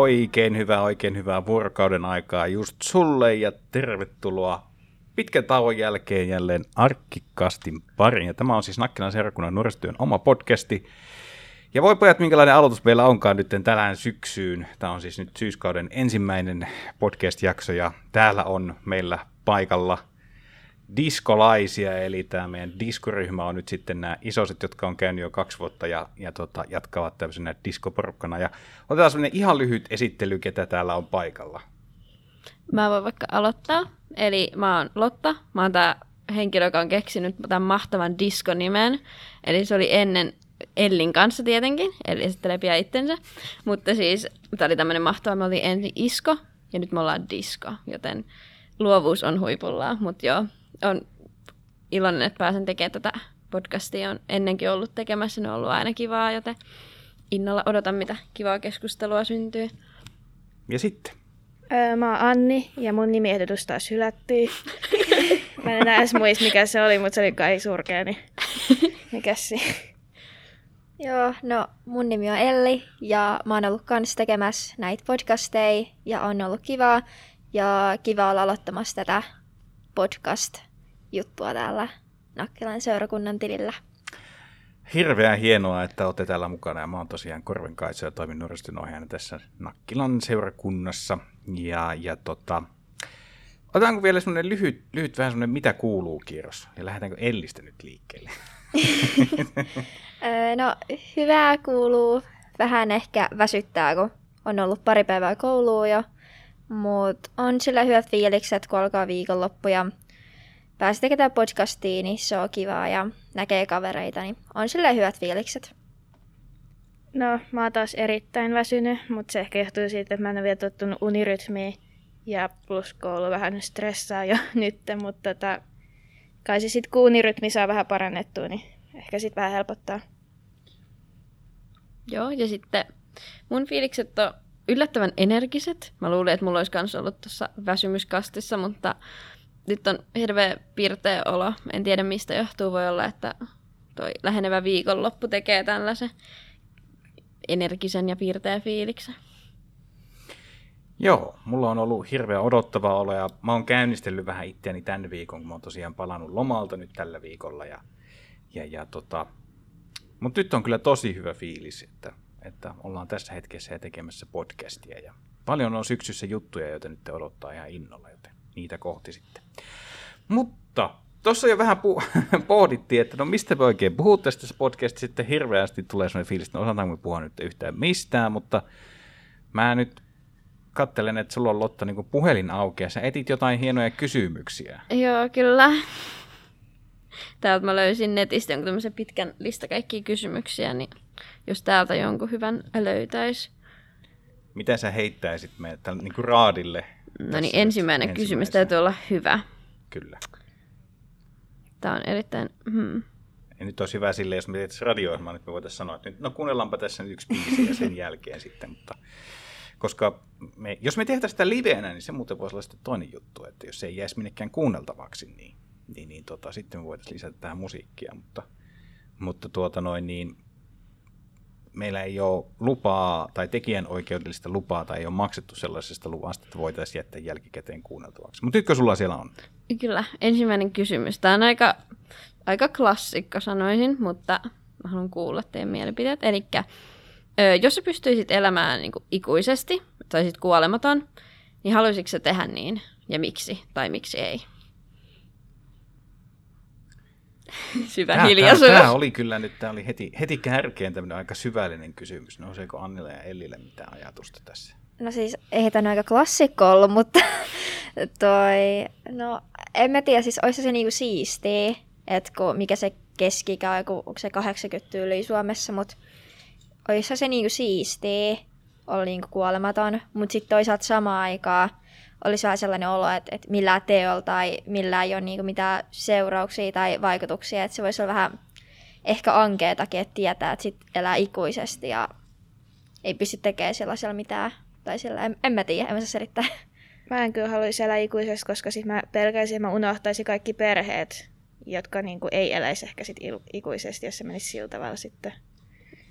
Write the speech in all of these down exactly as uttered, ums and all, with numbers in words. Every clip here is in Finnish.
Oikein hyvää, oikein hyvää vuorokauden aikaa just sulle ja tervetuloa pitkän tauon jälkeen jälleen Arkkikastin pariin. Ja tämä on siis Nakkinan seurakunnan nuorisotyön oma podcasti. Ja voi pojat, minkälainen aloitus meillä onkaan nyt tänään syksyyn. Tämä on siis nyt syyskauden ensimmäinen podcast-jakso ja täällä on meillä paikalla diskolaisia, eli tämä meidän diskoryhmä on nyt sitten nämä isoiset, jotka on käynyt jo kaksi vuotta ja, ja tota, jatkavat tämmöisenä diskoporukkana. Ja otetaan semmoinen ihan lyhyt esittely, ketä täällä on paikalla. Mä voin vaikka aloittaa. Eli mä oon Lotta. Mä oon tää henkilö, joka on keksinyt tämän mahtavan diskonimen. Eli se oli ennen Ellin kanssa tietenkin, eli esittelee pian itsensä. Mutta siis tää oli tämmönen mahtava, me oltiin ensin Isko ja nyt me ollaan Disko, joten luovuus on huipullaan, mutta joo. On iloinen, että pääsen tekemään tätä podcastia. On ennenkin ollut tekemässä, ne on ollut aina kivaa, joten innolla odotan, mitä kivaa keskustelua syntyy. Ja sitten? Öö, mä oon Anni, ja mun nimiehdotus taas hylättiin. Mä en enää edes muista, mikä se oli, mutta se oli kai surkea, niin mikäs siinä? Joo, no mun nimi on Elli, ja mä oon ollut kanssa tekemässä näitä podcasteja, ja on ollut kivaa, ja kiva olla aloittamassa tätä podcast-juttua täällä Nakkilan seurakunnan tilillä. Hirveän hienoa, että olette täällä mukana. Ja mä oon tosiaan Korvenkaitso ja toimin nuorisotyön ohjaajana tässä Nakkilan seurakunnassa. Ja, ja tota, otetaanko vielä semmoinen lyhyt, lyhyt vähän semmoinen mitä kuuluu -kierros? Ja lähdetäänkö Ellistä nyt liikkeelle? No hyvää kuuluu. Vähän ehkä väsyttää, kun on ollut pari päivää koulua jo. Mutta on sillä hyvät fiilikset, kun alkaa viikonloppu ja pääsee tekemään podcastiin, niin se on kivaa ja näkee kavereita, niin on sillä hyvät fiilikset. No, mä oon taas erittäin väsynyt, mutta se ehkä johtuu siitä, että mä en ole vielä tottunut unirytmiin ja plus koulu vähän stressaa jo nyt, mutta tota, kai se sitten kun unirytmi saa vähän parannettua, niin ehkä sitten vähän helpottaa. Joo, ja sitten mun fiilikset on yllättävän energiset. Mä luulin, että mulla olisi myös ollut tuossa väsymyskastissa, mutta nyt on hirveä pirteä olo. En tiedä, mistä johtuu. Voi olla, että toi lähenevä viikonloppu tekee tällaisen energisen ja pirteä fiiliksen. Joo, mulla on ollut hirveä odottava olo ja mä oon käynnistellyt vähän itseäni tämän viikon, kun mä oon tosiaan palannut lomalta nyt tällä viikolla. Ja, ja, ja tota... Mutta nyt on kyllä tosi hyvä fiilis, että että ollaan tässä hetkessä ja tekemässä podcastia. Ja paljon on syksyssä juttuja, joita nyt te odottaa ihan innolla, joten niitä kohti sitten. Mutta tuossa jo vähän pu- pohdittiin, että no mistä me oikein puhutaan tässä podcastissa. Sitten hirveästi tulee sellainen fiilis, että no osataanko me puhua nyt yhtään mistään, mutta mä nyt katselen, että sulla on Lotta niin puhelin auki ja sä etit jotain hienoja kysymyksiä. Joo, kyllä. Täältä mä löysin netistä jonkun tämmöisen pitkän lista kaikkia kysymyksiä, niin jos täältä jonkun hyvän löytäisi. Mitä sä heittäisit meille tälle niin kuin raadille? No niin, ensimmäinen kysymys täytyy olla hyvä. Kyllä. Tämä on erittäin... Hmm. Ja nyt olisi hyvä silleen, jos me teetäisiin radio-ohjelmaa, nyt me voitaisiin sanoa, että nyt, no kuunnellaanpa tässä nyt yksi biisi ja sen jälkeen sitten. Mutta, koska me, jos me tehtäisiin sitä liveenä, niin se muuten voisi olla sitten toinen juttu, että jos se ei jäisi minnekään kuunneltavaksi, niin, niin, niin tota, sitten me voitaisiin lisätä tähän musiikkia. Mutta, mutta tuota noin niin... Meillä ei ole lupaa tai tekijänoikeudellista lupaa tai ei ole maksettu sellaisesta luvasta, että voitaisiin jättää jälkikäteen kuunneltavaksi. Mutta nytkö sulla siellä on? Kyllä, ensimmäinen kysymys. Tämä on aika, aika klassikko sanoisin, mutta mä haluan kuulla teidän mielipiteet. Eli jos sä pystyisit elämään niin kuin ikuisesti, tai sit kuolematon, niin haluaisitko sä tehdä niin ja miksi tai miksi ei? Syvä tää, hiljaisuus. Tää, tää oli kyllä nyt, tää oli heti, heti kärkeen tämmöinen aika syvällinen kysymys. Nouseeko Annilla ja Ellillä mitään ajatusta tässä? No siis, eihän tämä aika klassikko ollut, mutta toi, no en mä tiedä, siis olisi se niinku siistiä, että mikä se keski-ikä on, onko se kahdeksankymmentä yli Suomessa, mutta olisi se niinku siistiä olla niinku kuolematon, mutta sitten toisaalta samaan aikaan olisi vähän sellainen olo, että, että millään teolla tai millään ei ole niin kuin mitään seurauksia tai vaikutuksia. Että se voisi olla vähän ehkä ankeetakin, että tietää, että sit elää ikuisesti ja ei pysty tekemään sellaisella mitään. Tai sillä, en, en mä tiedä, en mä saa selittää. Mä en kyllä haluaisi elää ikuisesti, koska sit mä pelkäisin, että mä unohtaisin kaikki perheet, jotka niin kuin ei eläisi ehkä sit il- ikuisesti, jos se menisi sillä tavalla sitten.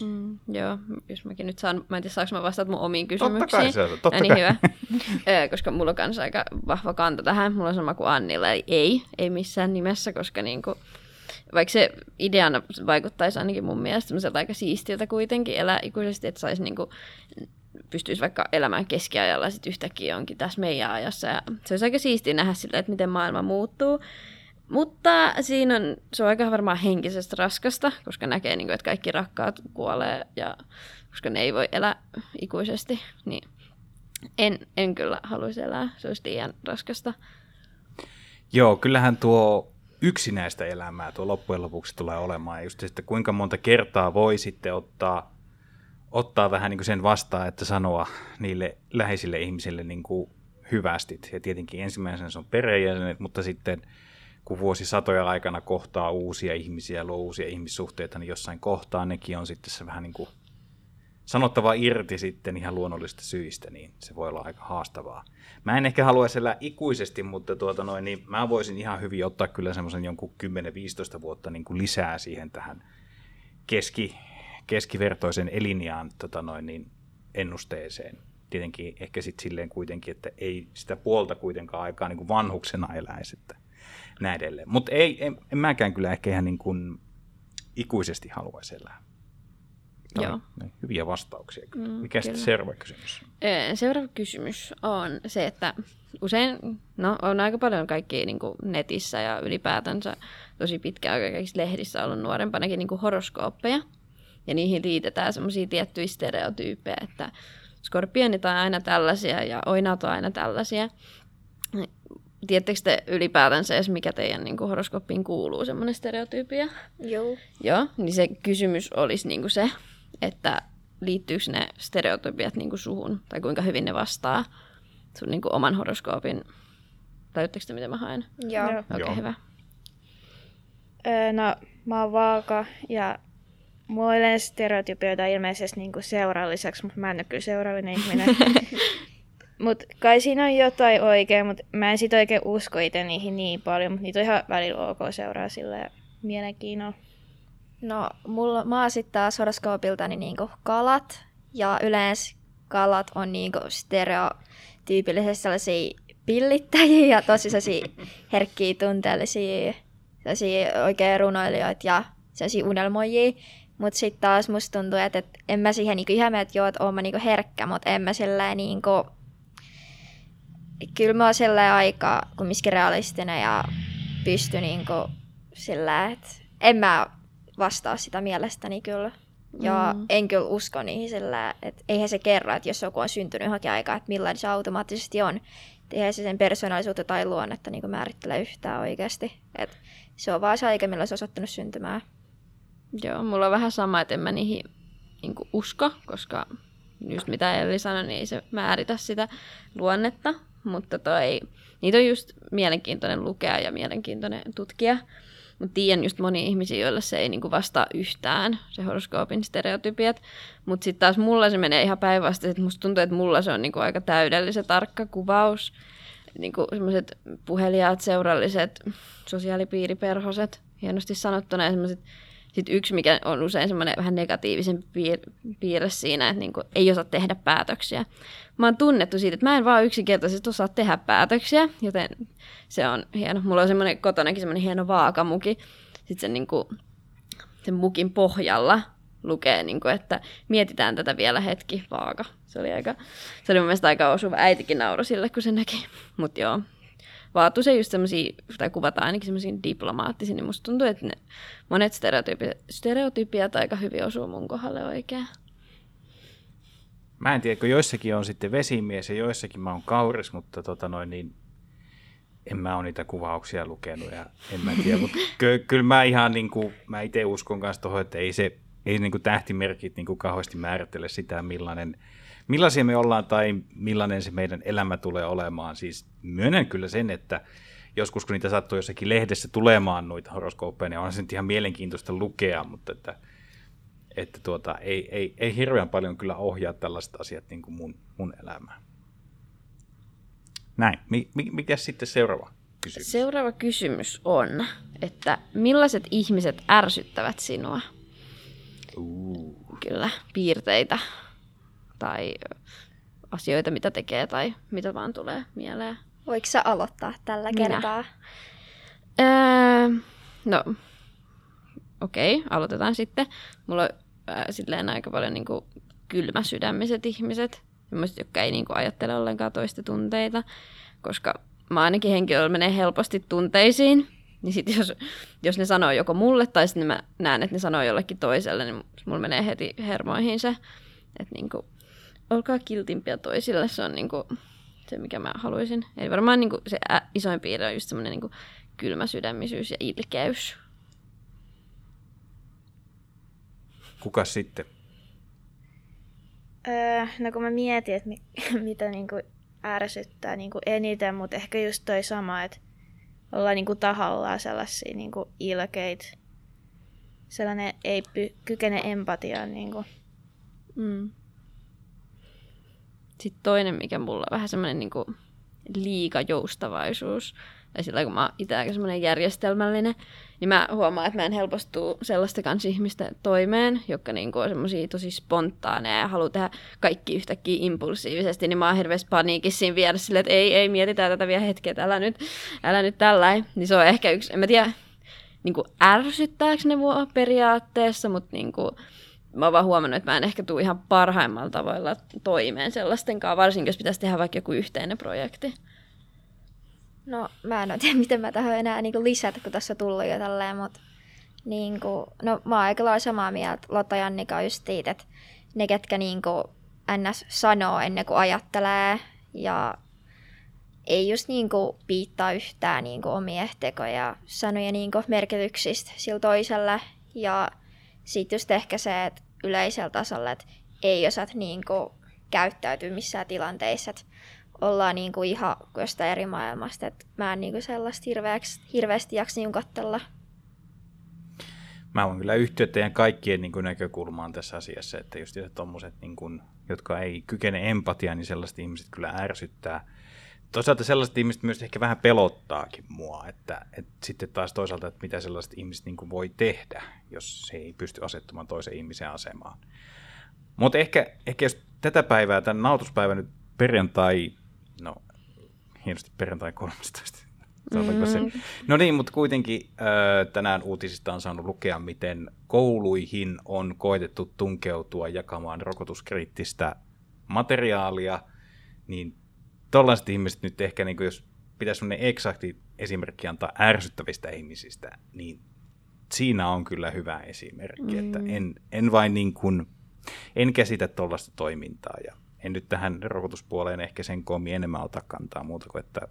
Mm, joo, jos mäkin nyt saan, mä en tiedä saanko mä vastata mun omiin kysymyksiin. Totta kai, totta ja niin kai. Hyvä, koska mulla on kanssa aika vahva kanta tähän, mulla on sama kuin Annilla, eli ei, ei missään nimessä, koska niinku, vaikka se ideana vaikuttaisi ainakin mun mielestä aika siistiltä kuitenkin elää ikuisesti, että saisi niinku, pystyisi vaikka elämään keskiajalla ja sitten yhtäkkiä onkin tässä meidän ajassa. Ja se olisi aika siistiä nähdä sillä, että miten maailma muuttuu. Mutta siinä on, se on aika varmaan henkisesti raskasta, koska näkee, niin kuin, että kaikki rakkaat kuolee, ja koska ne ei voi elää ikuisesti. Niin en, en kyllä haluaisi elää, se olisi liian raskasta. Joo, kyllähän tuo yksinäistä elämää tuo loppujen lopuksi tulee olemaan. Just sitten kuinka monta kertaa voi sitten ottaa, ottaa vähän niin kuin sen vastaan, että sanoa niille läheisille ihmisille niin kuin hyvästit. Ja tietenkin ensimmäisenä se on perheenjäsenet, mutta sitten kun vuosisatoja aikana kohtaa uusia ihmisiä, luo uusia ihmissuhteita, niin jossain kohtaa nekin on sitten se vähän niin kuin sanottava irti sitten ihan luonnollisista syistä, niin se voi olla aika haastavaa. Mä en ehkä haluaisi elää ikuisesti, mutta tuota noin, niin mä voisin ihan hyvin ottaa kyllä semmoisen jonkun kymmenen viisitoista vuotta niin kuin lisää siihen tähän keski, keskivertoisen eliniaan tota noin, niin ennusteeseen. Tietenkin ehkä sitten silleen kuitenkin, että ei sitä puolta kuitenkaan aikaa niin kuin vanhuksena eläisi, että näin edelleen. Mutta ei, en, en mäkään kyllä ehkä ihan niin kuin ikuisesti haluaisi elää. Joo. Hyviä vastauksia kyllä. Mm, Mikä sitten seuraava kysymys? Seuraava kysymys on se, että usein no, on aika paljon kaikki niin kuin netissä ja ylipäätänsä tosi pitkään aikaa kaikissa lehdissä ollut nuorempanakin niin kuin horoskooppeja. Ja niihin liitetään semmoisia tiettyjä stereotyyppejä, että skorpionit on aina tällaisia ja oinaut on aina tällaisia. Tiedättekö te ylipäätänsä edes, mikä teidän niin kuin horoskooppiin kuuluu, semmoinen stereotyypia? Joo. Joo, niin se kysymys olisi niin kuin se, että liittyykö ne stereotyypiat niin kuin suhun, tai kuinka hyvin ne vastaa sun niin kuin oman horoskoopin. Tajuttekö te, mitä mä haen? Joo. Okei, okay, hyvä. Öö, no, mä oon vaaka, ja mulla on yleensä stereotypioita ilmeisesti niin kuin seuran lisäksi, mutta mä en ole kyllä seurallinen ihminen. Mut kai siinä on jotain oikein, mutta mä en sit oikein usko itse niihin niin paljon, mutta niitä on ihan välillä ok seuraa silleen mielenkiinnolla. No, mulla, mä oon sit taas horoskoopiltani niinku kalat, ja yleensä kalat on niinku stereotyypillisesti sellaisia pillittäjiä ja tosi sellaisia herkkiä, tunteellisia, sellaisia oikea runoilijoita ja sellaisia unelmoijia. Mut sit taas musta tuntuu, että et en mä siihen niinku ihan mene, että joo, että oon mä niinku herkkä, mut en mä silleen niinku kyllä mä oon sellainen aika kumminkin realistinen ja pysty niinku sillä, että en mä vastaa sitä mielestäni kyllä. Ja mm. en kyllä usko niihin sillä, että eihän se kerro, että jos joku on syntynyt johonkin aikaan, että millainen se automaattisesti on. Et eihän se sen persoonallisuutta tai luonnetta niinku määrittele yhtään oikeasti. Et se on vaan se aika, milloin se on sattunut syntymään. Joo, mulla on vähän sama, että en mä niihin niinku usko, koska just mitä Elli sanoi, niin ei se määritä sitä luonnetta. Mutta toi, niitä on just mielenkiintoinen lukea ja mielenkiintoinen tutkia. Mut tiedän just monia ihmisiä, joille se ei niinku vastaa yhtään, se horoskoopin stereotypiat. Mutta sitten taas mulla se menee ihan päinvastaisesti, että musta tuntuu, että mulla se on niinku aika täydellisen tarkka kuvaus. Niinku semmoiset puheliaat, seuralliset, sosiaalipiiriperhoset, hienosti sanottuna. Ja semmoiset, sit yksi, mikä on usein semmoinen vähän negatiivisen piir- piirre siinä, että niinku ei osaa tehdä päätöksiä. Mä oon tunnettu siitä, että mä en vaan yksinkertaisesti osaa tehdä päätöksiä, joten se on hieno. Mulla on semmoinen kotonakin semmoinen hieno vaakamuki. Sitten sen, niin kuin, sen mukin pohjalla lukee, niin kuin, että mietitään tätä vielä hetki, vaaka. Se oli, aika, se oli mun mielestä aika osuva. Äitikin nauroi sille, kun se näki. Mutta joo, vaatu se just semmoisia, tai kuvataan ainakin semmoisia diplomaattisia, niin musta tuntuu, että ne monet stereotypia, stereotypiat aika hyvin osuu mun kohdalle oikein. Mä en tiedä, kun joissakin on sitten vesimies ja joissakin mä oon kauris, mutta tota noin, niin en mä ole niitä kuvauksia lukenut ja en mä tiedä. Mutta ky- kyllä mä ihan niin kuin, mä itse uskon kanssa tuohon, että ei se ei niin kuin tähtimerkit niin kuin kauheasti määrittele sitä, millainen, millaisia me ollaan tai millainen se meidän elämä tulee olemaan. Siis myönnän kyllä sen, että joskus kun niitä sattuu jossakin lehdessä tulemaan noita horoskooppeja, niin on se nyt ihan mielenkiintoista lukea, mutta että että tuota, ei, ei, ei hirveän paljon kyllä ohjaa tällaiset asiat niin kuin mun, mun elämään. Näin. Mikäs sitten seuraava kysymys? Seuraava kysymys on, että millaiset ihmiset ärsyttävät sinua? Uh. kyllä piirteitä tai asioita, mitä tekee tai mitä vaan tulee mieleen. Voiko sä aloittaa tällä Minä. kertaa? Öö, no, okei, okay, aloitetaan sitten. Mulla on äh, silleen aika paljon niin kuin kylmäsydämiset ihmiset, sellaiset, jotka ei niin kuin ajattele ollenkaan toista tunteita, koska mä ainakin henkilöllä menee helposti tunteisiin. Niin sit jos, jos ne sanoo joko mulle tai sitten mä näen, että ne sanoo jollekin toiselle, niin mulla menee heti hermoihin se, että niinku, olkaa kiltimpiä toisille, se on niinku se, mikä mä haluaisin. Eli varmaan niinku se ä, isoin piirre on just semmoinen niinku kylmäsydämisyys ja ilkeys. Kuka sitten? Öö, no kun mä mietin, että mit, mitä niinku ärsyttää niinku eniten, mutta ehkä just toi sama, että ollaan niinku tahallaan sellaisia niinku ilkeitä. Sellainen ei py- kykene empatiaan. Niinku. Mm. Sitten toinen, mikä mulla on vähän semmoinen niinku liikajoustavaisuus. Tai sillä kun mä oon itse aika semmoinen järjestelmällinen, niin mä huomaan, että mä en helpostuu sellaista kanssa ihmistä toimeen, jotka niinku on semmoisia tosi spontaaneja ja haluaa tehdä kaikki yhtäkkiä impulsiivisesti, niin mä oon hirveässä paniikissa siinä vieressä silleen, että ei, ei, mietitään tätä vielä hetkeä, että älä nyt, älä nyt tälläin. Niin se on ehkä yksi, en mä tiedä, niinku ärsyttääks ne mua periaatteessa, mutta niinku mä oon vaan huomannut, että mä en ehkä tule ihan parhaimmalla tavoilla toimeen sellaistenkaan, varsinkin jos pitäisi tehdä vaikka joku yhteinen projekti. No mä en tiedä, miten mä tähän enää niinku lisätä, kun tässä on tullut jo tälleen, mutta niinku, no mä oon aika lailla samaa mieltä Lotta ja Jannika on just siitä, että ne ketkä niinku ns sanoo ennen kuin ajattelee ja ei just niinku piittaa yhtään niinku omia tekoja, sanoja niinku merkityksistä sillä toiselle ja sit just ehkä se, että yleisellä tasolla, että ei osat niinku käyttäytyä missään tilanteissa, että ollaan niinku ihan jostain eri maailmasta, että mä en niinku sellaista hirveäksi, hirveästi jaksa niinku katsella. Mä voin kyllä yhtyä teidän kaikkien niinku näkökulmaan tässä asiassa, että just tommoset, niinku, jotka ei kykene empatiaan, niin sellaiset ihmiset kyllä ärsyttää. Toisaalta sellaiset ihmiset myös ehkä vähän pelottaakin mua, että, että sitten taas toisaalta, että mitä sellaiset ihmiset niinku voi tehdä, jos se ei pysty asettumaan toisen ihmisen asemaan. Mutta ehkä, ehkä jos tätä päivää, tämän nautuspäivän nyt perjantai, no hienosti perjantai kolmastoista. Mm-hmm. No niin, mutta kuitenkin tänään uutisista on saanut lukea, miten kouluihin on koetettu tunkeutua jakamaan rokotuskriittistä materiaalia, niin tollaiset ihmiset nyt ehkä, niin jos pitäisi sellainen eksakti esimerkki antaa ärsyttävistä ihmisistä, niin siinä on kyllä hyvä esimerkki, mm. että en, en vain niin kuin, en käsitä tollaista toimintaa ja en nyt tähän rokotuspuoleen ehkä sen koommin enemmän ota kantaa muuta kuin, että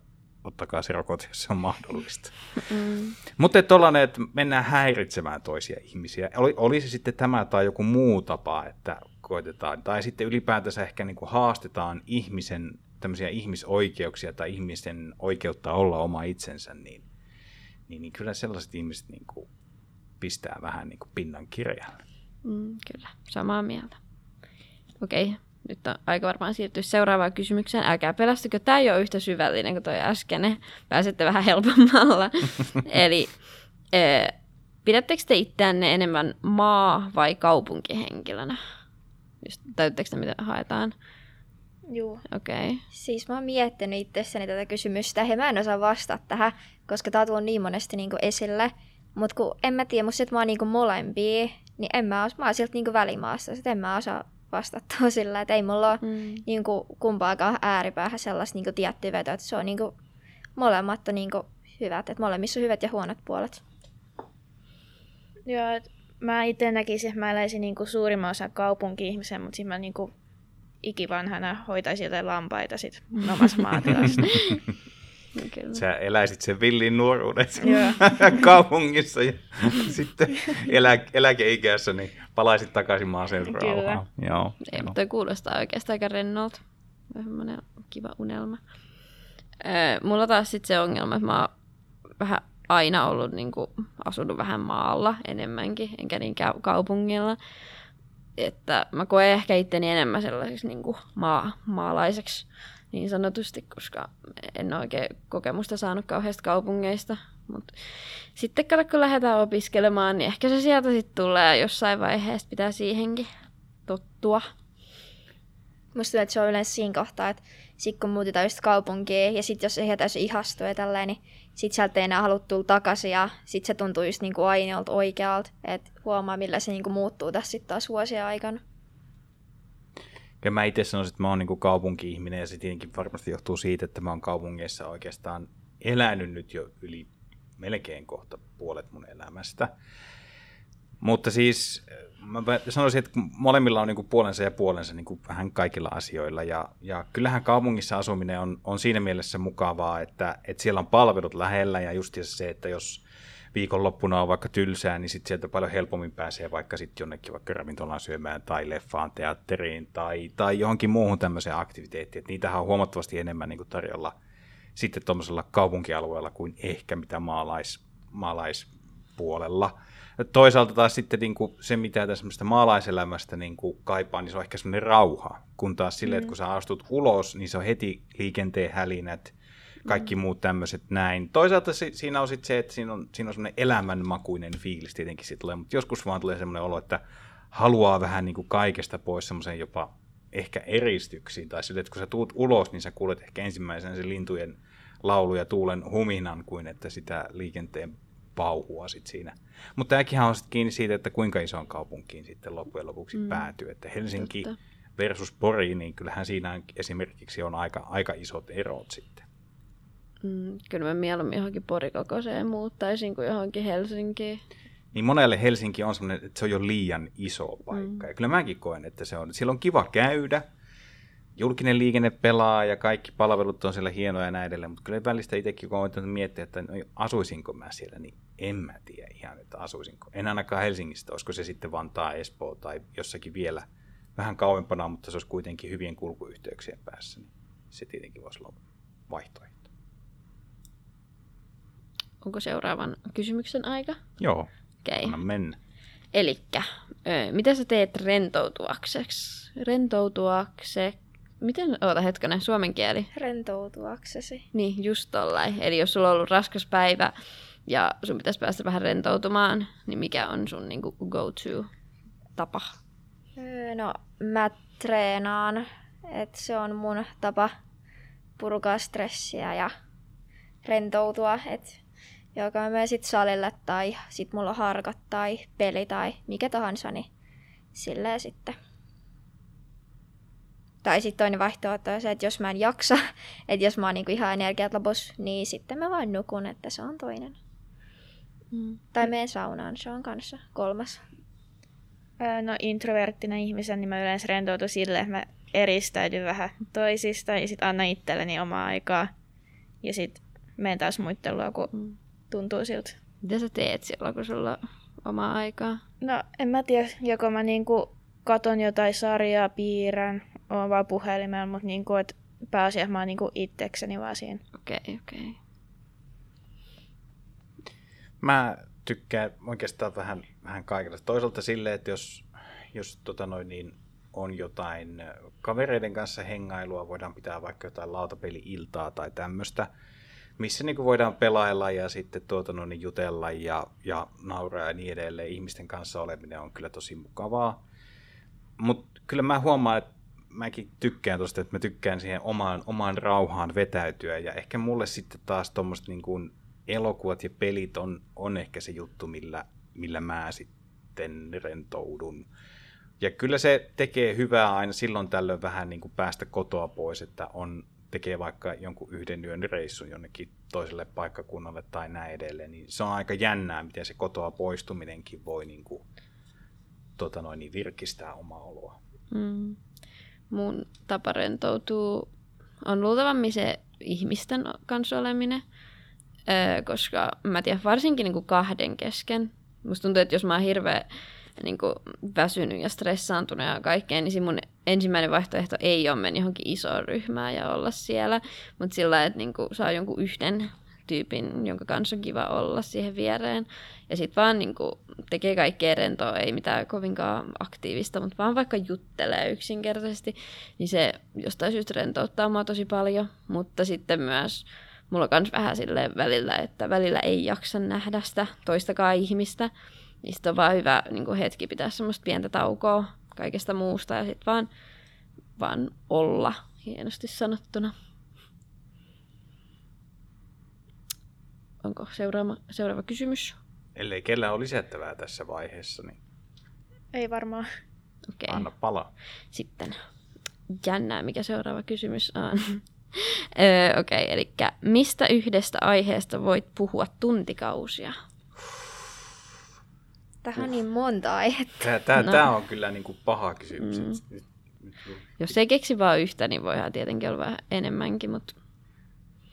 ottakaa se rokote, jos se on mahdollista. Mm. Mutta tollainen, että mennään häiritsemään toisia ihmisiä. Oli, oli se sitten tämä tai joku muu tapa, että koitetaan, tai sitten ylipäätänsä ehkä niin kuin haastetaan ihmisen tämmöisiä ihmisoikeuksia tai ihmisen oikeutta olla oma itsensä, niin, niin, niin kyllä sellaiset ihmiset niin kuin pistää vähän niin kuin pinnan kirjalle. Mm, kyllä, samaa mieltä. Okei. Okay. Nyt on aika varmaan siirtyä seuraavaan kysymykseen. Älkää pelästykö, tämä ei ole yhtä syvällinen kuin tuo äsken. Pääsette vähän helpommalla. Eli eh, pidättekö te itseänne enemmän maa- vai kaupunkihenkilönä? Täyttekö te, mitä haetaan? Joo. Okei. Okay. Siis mä oon miettinyt itsessäni tätä kysymystä. He mä en osaa vastata tähän, koska tää on tullut niin monesti niinku esille. Mutta kun en mä tiedä, musta, että mä oon niinku molempia, niin en mä, os- mä oon silti niinku välimaassa, että en mä osaa vastattua sillä, että ei mulla ole mm. niinku kumpaakaan ääripäähän sellaista niinku tiettyä vetoa, että se on niinku molemmat on niinku hyvät, että molemmissa on hyvät ja huonot puolet. Joo, mä itse näkisin, että mä eläisin niinku suurimman osan kaupunki-ihmisen, mutta sitten mä niinku ikivanhana hoitaisin jotain lampaita sit omassa maatilassa. Sä eläisit sen villin nuoruuden kaupungissa ja sitten elä, eläkeikässä niin palaisit takaisin maaseudulle. Kyllä. Joo, ei, mutta toi kuulostaa oikeastaan aika rennolta. Vähän kiva unelma. Mulla taas sitten se ongelma, että mä oon vähän aina ollut, niin kuin, asunut vähän maalla enemmänkin, enkä niinkään kaupungilla. Että mä koen ehkä itteni enemmän sellaiseksi niin kuin maa, maalaiseksi. Niin sanotusti, koska en ole oikein kokemusta saanut kauheista kaupungeista. Mut sitten kun lähdetään opiskelemaan, niin ehkä se sieltä sitten tulee jossain vaiheessa, pitää siihenkin juttua. Musta tuntuu, että se on yleensä siinä kohtaa, että sit kun muutetaan just kaupunkiin ja sit jos ei täysin ihastuu ja tälleen, niin sit sieltä ei enää halua tulla takaisin ja sit se tuntuu just niinku aineelta oikealta. Että huomaa, millä se niinku muuttuu tässä sit taas vuosien aikana. Ja mä itse sanoisin, että mä oon niinku kaupunki-ihminen ja se tietenkin varmasti johtuu siitä, että mä oon kaupungeissa oikeastaan elänyt nyt jo yli melkein kohta puolet mun elämästä. Mutta siis mä sanoisin, että molemmilla on niinku puolensa ja puolensa niinku vähän kaikilla asioilla. Ja, ja kyllähän kaupungissa asuminen on, on siinä mielessä mukavaa, että, että siellä on palvelut lähellä ja just se, että jos viikonloppuna on vaikka tylsää, niin sitten sieltä paljon helpommin pääsee vaikka sitten jonnekin vaikka ravintolaan syömään tai leffaan, teatteriin tai, tai johonkin muuhun tämmöiseen aktiviteettiin. Et niitähän on huomattavasti enemmän niinku tarjolla sitten tuollaisella kaupunkialueella kuin ehkä mitä maalais, maalaispuolella. Toisaalta taas sitten niin kuin se, mitä tästä maalaiselämästä niin kuin kaipaa, niin se on ehkä semmoinen rauha. Kun taas silleen, mm. että kun sä astut ulos, niin se on heti liikenteen hälinät, kaikki mm. muut tämmöiset näin. Toisaalta si- siinä on sitten se, että siinä on, siinä on semmoinen elämänmakuinen fiilis tietenkin siitä tulee, mutta joskus vaan tulee semmoinen olo, että haluaa vähän niin kuin kaikesta pois semmoisen jopa ehkä eristyksiin. Tai silleen, että kun sä tuut ulos, niin sä kuulet ehkä ensimmäisenä sen lintujen laulu ja tuulen huminan kuin että sitä liikenteen pauhua sit siinä. Mutta tämäkin on sitten kiinni siitä, että kuinka isoon kaupunkiin sitten loppujen lopuksi mm. päätyy. Että Helsinki Totta. versus Pori, niin kyllähän siinä esimerkiksi on aika, aika isot erot sitten. Mm, kyllä mä mieluummin johonkin Porikokoiseen muuttaisin kuin johonkin Helsinkiin. Niin monelle Helsinki on semmoinen, että se on jo liian iso paikka. Mm. Ja kyllä mäkin koen, että se on, siellä on kiva käydä. Julkinen liikenne pelaa ja kaikki palvelut on siellä hienoja ja näin edelleen, mutta kyllä välistä itsekin kun olen miettiä, että no, asuisinko mä siellä, niin en mä tiedä ihan, että asuisinko. En ainakaan Helsingistä, olisiko se sitten Vantaa, Espoo tai jossakin vielä vähän kauempana, mutta se olisi kuitenkin hyvien kulkuyhteyksien päässä, niin se tietenkin voisi olla vaihtoehto. Onko seuraavan kysymyksen aika? Joo, okay. Anna mennä. Elikkä, mitä sä teet rentoutuakseksi? Rentoutuakseksi? Miten, oota hetkinen, suomen kieli? Rentoutuaksesi. Niin, just tollain. Eli jos sulla on ollut raskas päivä ja sun pitäisi päästä vähän rentoutumaan, niin mikä on sun niin kuin go-to-tapa? No, mä treenaan. Et se on mun tapa purkaa stressiä ja rentoutua. Et joka mä menen sit salille tai sit mulla on harkat tai peli tai mikä tahansa, niin silleen sitten. Tai sitten toinen vaihtoehto on se, että jos mä en jaksa, että jos mä oon niinku ihan energiat lopussa, niin sitten mä vain nukun, että se on toinen. Mm. Tai menen saunaan, se on kanssa kolmas. No introverttina ihmisen, niin mä yleensä rentoutun silleen, että mä eristäydyn vähän toisista ja sitten annan itselleni omaa aikaa. Ja sitten menen taas muittelua, kun mm. tuntuu siltä. Mitä sä teet silloin, kun sulla on omaa aikaa? No en mä tiedä, joko mä niinku katon jotain sarjaa, piirrän. Oon vaan puhelimella, mutta niinku, pääasiassa mä oon niinku itsekseni vaan siinä. Okei, okay, okei. Okay. Mä tykkään oikeastaan vähän, vähän kaikenlaista. Toisaalta silleen, että jos, jos tota noin, niin on jotain kavereiden kanssa hengailua, voidaan pitää vaikka jotain lautapeli-iltaa tai tämmöistä, missä niinku voidaan pelailla ja sitten tuota noin, jutella ja, ja nauraa ja niin edelleen. Ihmisten kanssa oleminen on kyllä tosi mukavaa. Mutta kyllä mä huomaan, että mäkin tykkään tuosta, että mä tykkään siihen omaan, omaan rauhaan vetäytyä ja ehkä mulle sitten taas tuommoiset niin kuin elokuvat ja pelit on, on ehkä se juttu, millä, millä mä sitten rentoudun. Ja kyllä se tekee hyvää aina silloin tällöin vähän niin kuin päästä kotoa pois, että on, tekee vaikka jonkun yhden yön reissun jonnekin toiselle paikkakunnalle tai näin edelleen, niin se on aika jännää, miten se kotoa poistuminenkin voi niin kuin, tota noin, niin virkistää omaa oloa. Mm. Mun tapa rentoutuu on luultavammin se ihmisten kanssa oleminen, öö, koska mä tiedän, varsinkin niinku kahden kesken. Musta tuntuu, että jos mä oon hirveän niinku väsynyt ja stressaantunut ja kaikkea, niin mun ensimmäinen vaihtoehto ei ole mennä johonkin isoon ryhmään ja olla siellä. Mutta sillä lailla, että niinku saa jonkun yhden tyypin, jonka kanssa on kiva olla siihen viereen. Ja sit vaan niinku tekee kaikkea rentoa, ei mitään kovinkaan aktiivista, mutta vaan vaikka juttelee yksinkertaisesti, niin se jostain syystä rentouttaa mua tosi paljon. Mutta sitten myös mulla on kans vähän silleen välillä, että välillä ei jaksa nähdä sitä toistakaan ihmistä. Niin sit on vaan hyvä niinku hetki pitää semmoista pientä taukoa kaikesta muusta ja sitten vaan, vaan olla, hienosti sanottuna. Onko seuraava, seuraava kysymys? Ellei kellään ole lisättävää tässä vaiheessa, niin... Ei varmaan. Okei. Anna palaa. Sitten jännää, mikä seuraava kysymys on. öö, Okei, okay, eli mistä yhdestä aiheesta voit puhua tuntikausia? Tähän on niin monta aihetta. Tämä no. on kyllä niin kuin paha kysymys. Mm. Nyt, nyt, Jos ei keksi vaan yhtä, niin voihan tietenkin olla vähän enemmänkin, mutta...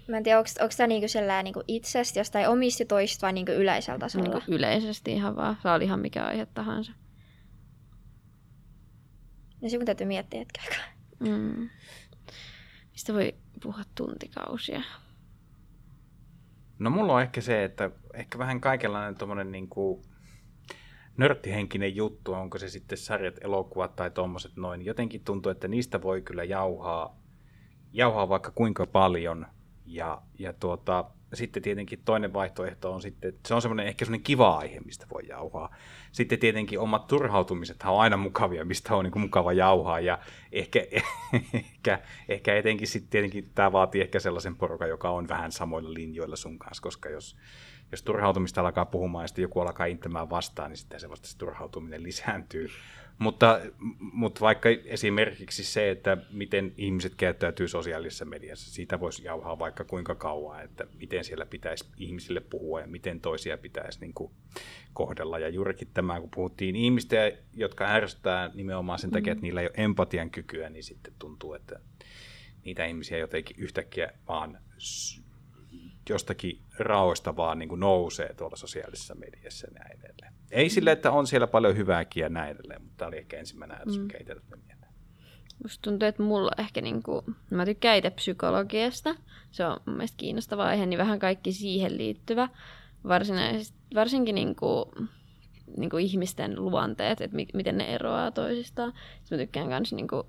Mä en tiedä, onko, onko tämä niinku niinku itsestä jostain omista toista vai niinku yleisellä tasolla? Niinku yleisesti ihan vaan. Saa ihan mikä aihe tahansa. No se mun täytyy miettiä hetken aikaa. Mm. Mistä voi puhua tuntikausia? No mulla on ehkä se, että ehkä vähän kaikenlainen tommonen niinku nörttihenkinen juttu, onko se sitten sarjat, elokuvat tai tommoset noin. Jotenkin tuntuu, että niistä voi kyllä jauhaa, jauhaa vaikka kuinka paljon. Ja, ja tuota, sitten tietenkin toinen vaihtoehto on sitten, että se on semmoinen ehkä semmoinen kiva aihe, mistä voi jauhaa. Sitten tietenkin omat turhautumisethan on aina mukavia, mistä on niin kuin mukava jauhaa. Ja ehkä, ehkä, ehkä etenkin sitten tietenkin tämä vaatii ehkä sellaisen porukan, joka on vähän samoilla linjoilla sun kanssa, koska jos, jos turhautumista alkaa puhumaan ja sitten joku alkaa intämään vastaan, niin sitten se vasta se turhautuminen lisääntyy. Mutta, mutta vaikka esimerkiksi se, että miten ihmiset käyttäytyy sosiaalisessa mediassa, siitä voisi jauhaa vaikka kuinka kauan, että miten siellä pitäisi ihmisille puhua ja miten toisia pitäisi niin kuin kohdella. Ja juurikin tämä, kun puhuttiin ihmistä, jotka ärsyttää nimenomaan sen takia, että niillä ei ole empatian kykyä, niin sitten tuntuu, että niitä ihmisiä jotenkin yhtäkkiä vaan jostakin raoista vaan niin kuin nousee tuolla sosiaalisessa mediassa ja näin edelleen. Ei sille, että on siellä paljon hyvääkin ja näin edelleen, mutta tämä oli ehkä ensimmäinen ajatus, mm. mikä itselle mieleen. Musta tuntuu, että mulla ehkä, niin kuin, mä tykkään itse psykologiasta, se on mun mielestä kiinnostava aihe, niin vähän kaikki siihen liittyvä, varsinkin niin kuin, niin kuin ihmisten luonteet, että miten ne eroaa toisistaan. Sitten mä tykkään myös niin kuin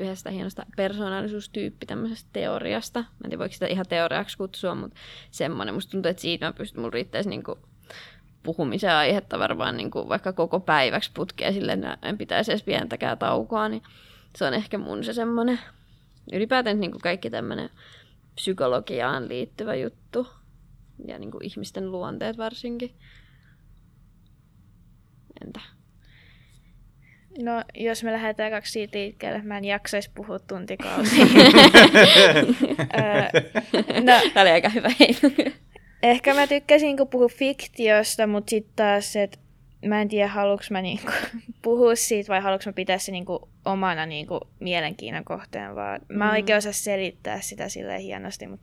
yhdestä hienosta persoonallisuustyyppi tämmöisestä teoriasta. Mä en tiedä, voiko sitä ihan teoriaksi kutsua, mutta semmoinen. Musta tuntuu, että siitä mä pystyn, mulla riittäisi niinku puhumisen aihetta varmaan niinku vaikka koko päiväksi putkeen, silleen en pitäisi edes pientäkään taukoa, niin se on ehkä mun se semmoinen. Ylipäätään niinku kaikki tämmöinen psykologiaan liittyvä juttu ja niinku ihmisten luonteet varsinkin. Entä? No, jos me lähdetään kaksi siitä liikkeelle, mä en jaksaisi puhua tuntikausia. no, Tämä oli aika hyvä. Ehkä mä tykkäsin puhua fiktiosta, mutta sitten taas, että mä en tiedä, haluanko mä niinku puhua siitä vai haluanko mä pitää se niinku omana niinku mielenkiinnon kohteen. Vaan mä mm. oikein osaa selittää sitä silleen hienosti. Mut...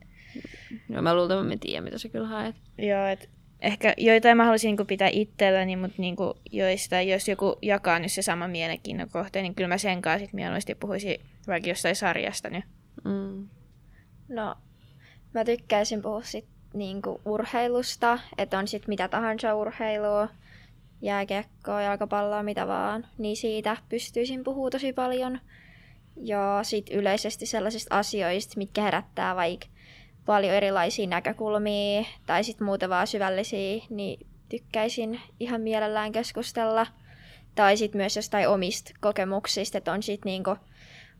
No, mä luultavasti en tiedä, mitä sä kyllä haet. Joo, et... Ehkä joitain mä haluaisin niinku pitää itselläni, mutta niinku joista, jos joku jakaa nyt se sama mielenkiinnon kohteen, niin kyllä mä sen kanssa sit mieluusti puhuisin vaikka jostain sarjasta nyt. Mm. No, mä tykkäisin puhua sit niinku urheilusta, että on sit mitä tahansa urheilua, jääkiekkoa, jalkapalloa, mitä vaan, niin siitä pystyisin puhua tosi paljon. Ja sit yleisesti sellaisista asioista, mitkä herättää vaikka paljon erilaisia näkökulmia tai sitten muuten vaan syvällisiä, niin tykkäisin ihan mielellään keskustella. Tai sitten myös jostain omista kokemuksista, että on sitten niinku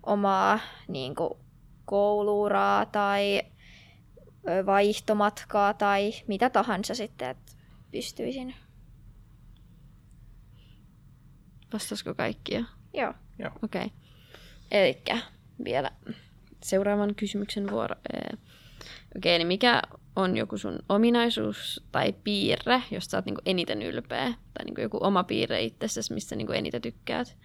omaa niinku kouluuraa tai vaihtomatkaa tai mitä tahansa sitten, että pystyisin. Vastasiko kaikkia? Joo. Joo. Okei. Okay. Elikkä vielä seuraavan kysymyksen vuoro. Okei, niin mikä on joku sun ominaisuus tai piirre, josta sä oot niinku eniten ylpeä? Tai niinku joku oma piirre itsessäsi, mistä niinku eniten tykkäät?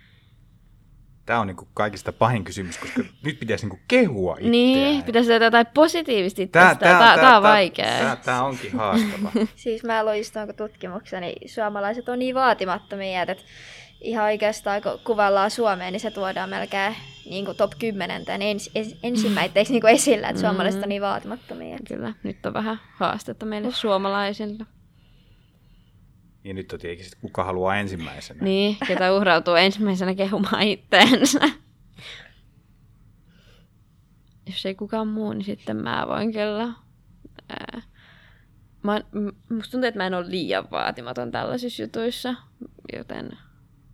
Tämä on niinku kaikista pahin kysymys, koska nyt pitäisi niinku kehua itseään. Niin, pitäisi tehdä jotain positiivista itsestä. Tää, tää, tää on vaikeaa. Tämä onkin haastava. Siis mä aloin tutkimukseni, suomalaiset on niin vaatimattomia, että ihan oikeastaan kun kuvaillaan Suomeen, niin se tuodaan melkein niin top kymmenen tämän ens, ens, ensimmäitteeksi niin esillä, että suomalaiset on niin vaatimattomia. Kyllä, nyt on vähän haastetta meille uh. suomalaisille. Ja nyt on tietenkin, kuka haluaa ensimmäisenä. Niin, ketä uhrautuu ensimmäisenä kehumaan itteensä. Jos ei kukaan muu, niin sitten mä voin kyllä. Ää. Mä, musta tuntuu, että mä en ole liian vaatimaton tällaisissa jutuissa, joten...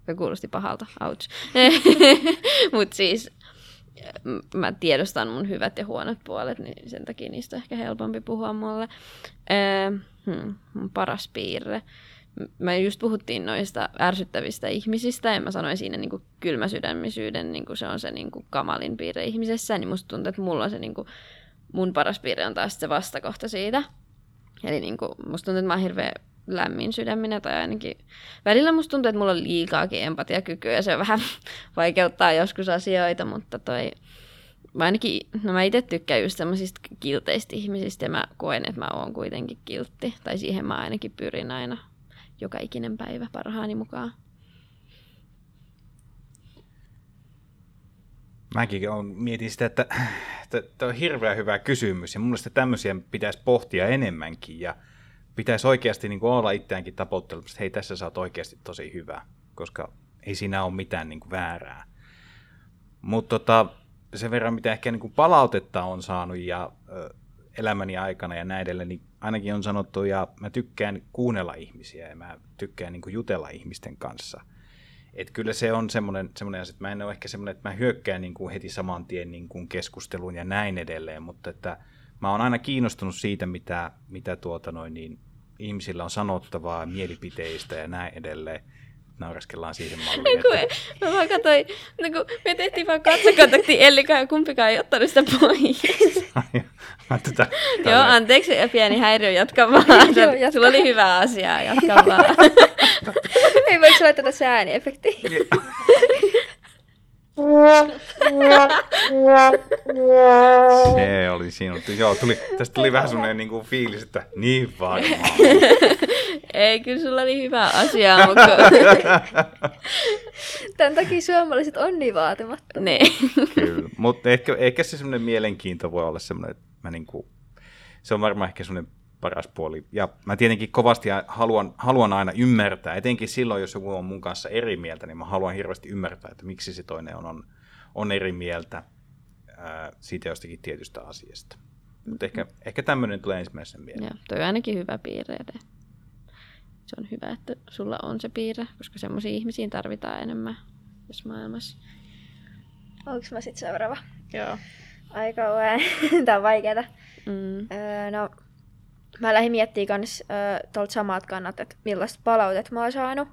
Tämä kuulosti pahalta, ouch. Mutta siis mä tiedostan mun hyvät ja huonot puolet, niin sen takia niistä on ehkä helpompi puhua mulle. Äh, hmm, mun paras piirre. Mä just puhuttiin noista ärsyttävistä ihmisistä, ja mä sanoin siinä niinku kylmäsydämisyyden, niinku se on se niinku kamalin piirre ihmisessä, niin musta tuntuu, että mulla on se niinku, mun paras piirre on taas se vastakohta siitä. Eli niinku, musta tuntuu, että mä oon hirveän lämmin sydäminen, tai ainakin välillä musta tuntuu, että mulla on liikaakin empatiakykyä, ja se vähän vaikeuttaa joskus asioita, mutta toi... Mä ainakin, no mä itse tykkään just semmoisista kilteistä ihmisistä, ja mä koen, että mä oon kuitenkin kiltti, tai siihen mä ainakin pyrin aina. Joka ikinen päivä parhaani mukaan. Mäkin on, mietin sitä, että tämä on hirveän hyvä kysymys, ja mun mielestä tämmöisiä pitäisi pohtia enemmänkin, ja pitäisi oikeasti niin kuin olla itseäänkin tapottelemassa, että hei, tässä sä oot oikeasti tosi hyvä, koska ei siinä ole mitään niin kuin väärää. Mutta tota, sen verran, mitä ehkä niin kuin palautetta on saanut, ja elämäni aikana ja näin edelleen, niin ainakin on sanottu, ja mä tykkään kuunnella ihmisiä, ja mä tykkään niin kuin jutella ihmisten kanssa. Että kyllä se on semmoinen, semmoinen asia, että mä en ole ehkä semmoinen, että mä hyökkään niin kuin heti saman tien niin kuin keskusteluun ja näin edelleen, mutta että mä oon aina kiinnostunut siitä, mitä, mitä tuota noin, niin ihmisillä on sanottavaa, mielipiteistä ja näin edelleen. Nauraskellaan siihen malliin. Että... Mä vaan katsoin, no kun me tehtiin vaan katsokontakti, Ellikaan kumpikaan ei ottanut sitä pois. Tätä, joo, anteeksi pieni häiriö, jatka vaan. Joo, jatka. Sulla oli hyvä asia, jatka vaan. Ei voiko laittaa tässä ääniefektiä? Se oli sinut. Joo, tuli, tästä tuli vähän semmoinen niin kuin fiilis, että niin varmaan. Ei, kyllä sulla oli hyvä asia, mutta... Tämän takia suomalaiset on niin vaatimatta. Ne. Kyllä, mutta ehkä, ehkä se semmoinen mielenkiinto voi olla semmoinen, että mä niin kuin, se on varmaan ehkä semmoinen paras puoli. Ja mä tietenkin kovasti haluan, haluan aina ymmärtää, etenkin silloin, jos joku on mun kanssa eri mieltä, niin mä haluan hirveästi ymmärtää, että miksi se toinen on, on, on eri mieltä ää, siitä jostakin tietystä asiasta. Mutta ehkä, ehkä tämmöinen tulee ensimmäisen mieleen. Joo, toi on ainakin hyvä piirre. Se on hyvä, että sulla on se piirre, koska semmoisia ihmisiä tarvitaan enemmän tässä maailmassa. Onko mä sitten seuraava? Joo. Aika usein. Tää on vaikeeta. Mm. Öö, no, mä lähdin miettimään myös öö, tuolta samat kannat, että millaista palautet mä oon saanut.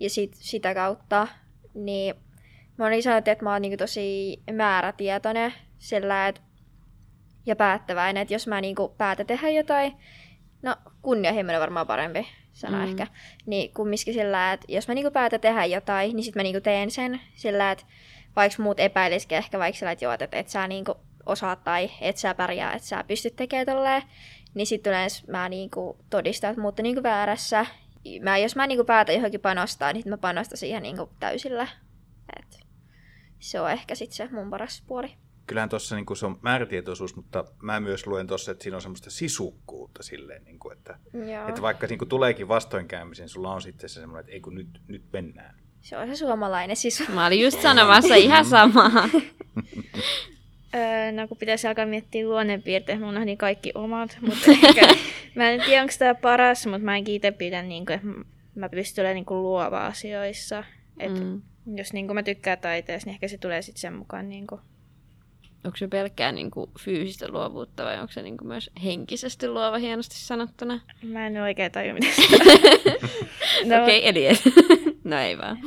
Ja sit, sitä kautta, niin mä olin sanottu, että mä oon niinku tosi määrätietoinen sillä, et, ja päättäväinen, että jos mä niinku päätän tehdä jotain, no kunnianhimoinen varmaan parempi sana mm. ehkä, niin kumminkin sillä, että jos mä niinku päätän tehdä jotain, niin sit mä niinku teen sen sillä, että vaikka muut epäilisikin ehkä vaikka sillä, että joo, että et sä niinku osaa tai et sä pärjää, et sä pystyt tekemään tolleen, niin sit yleensä mä niinku todistan, että muut on niinku väärässä. Mä, jos mä niinku päätän johonkin panostaa, niin mä panostan siihen niinku täysillä. Et se on ehkä sit se mun paras puoli. Kyllähän tuossa niinku se on määrätietoisuus, mutta mä myös luen tuossa, että siinä on semmoista sisukkuutta silleen, niinku, että, että vaikka niinku tuleekin vastoinkäymisen, sulla on sitten se semmoinen, että ei kun nyt, nyt mennään. Se on se suomalainen sisu. Mä olin just sanomassa ihan samaa. No kun pitäisi alkaa miettiä luonnonpiirteitä, mä unohdin kaikki omat, mutta ehkä, mä en tiedä onko tämä paras, mutta mä en itse pidä, niin kuin, että mä pystyn olemaan niin kuin luova asioissa. Et mm. Jos niin kuin mä tykkään taiteesta, niin ehkä se tulee sitten sen mukaan. Niin kuin. Onko se pelkkää niin kuin fyysistä luovuutta vai onko se niin kuin myös henkisesti luova hienosti sanottuna? Mä en oikein tajua mitä sitä. No, okei, eli en. No ei vaan.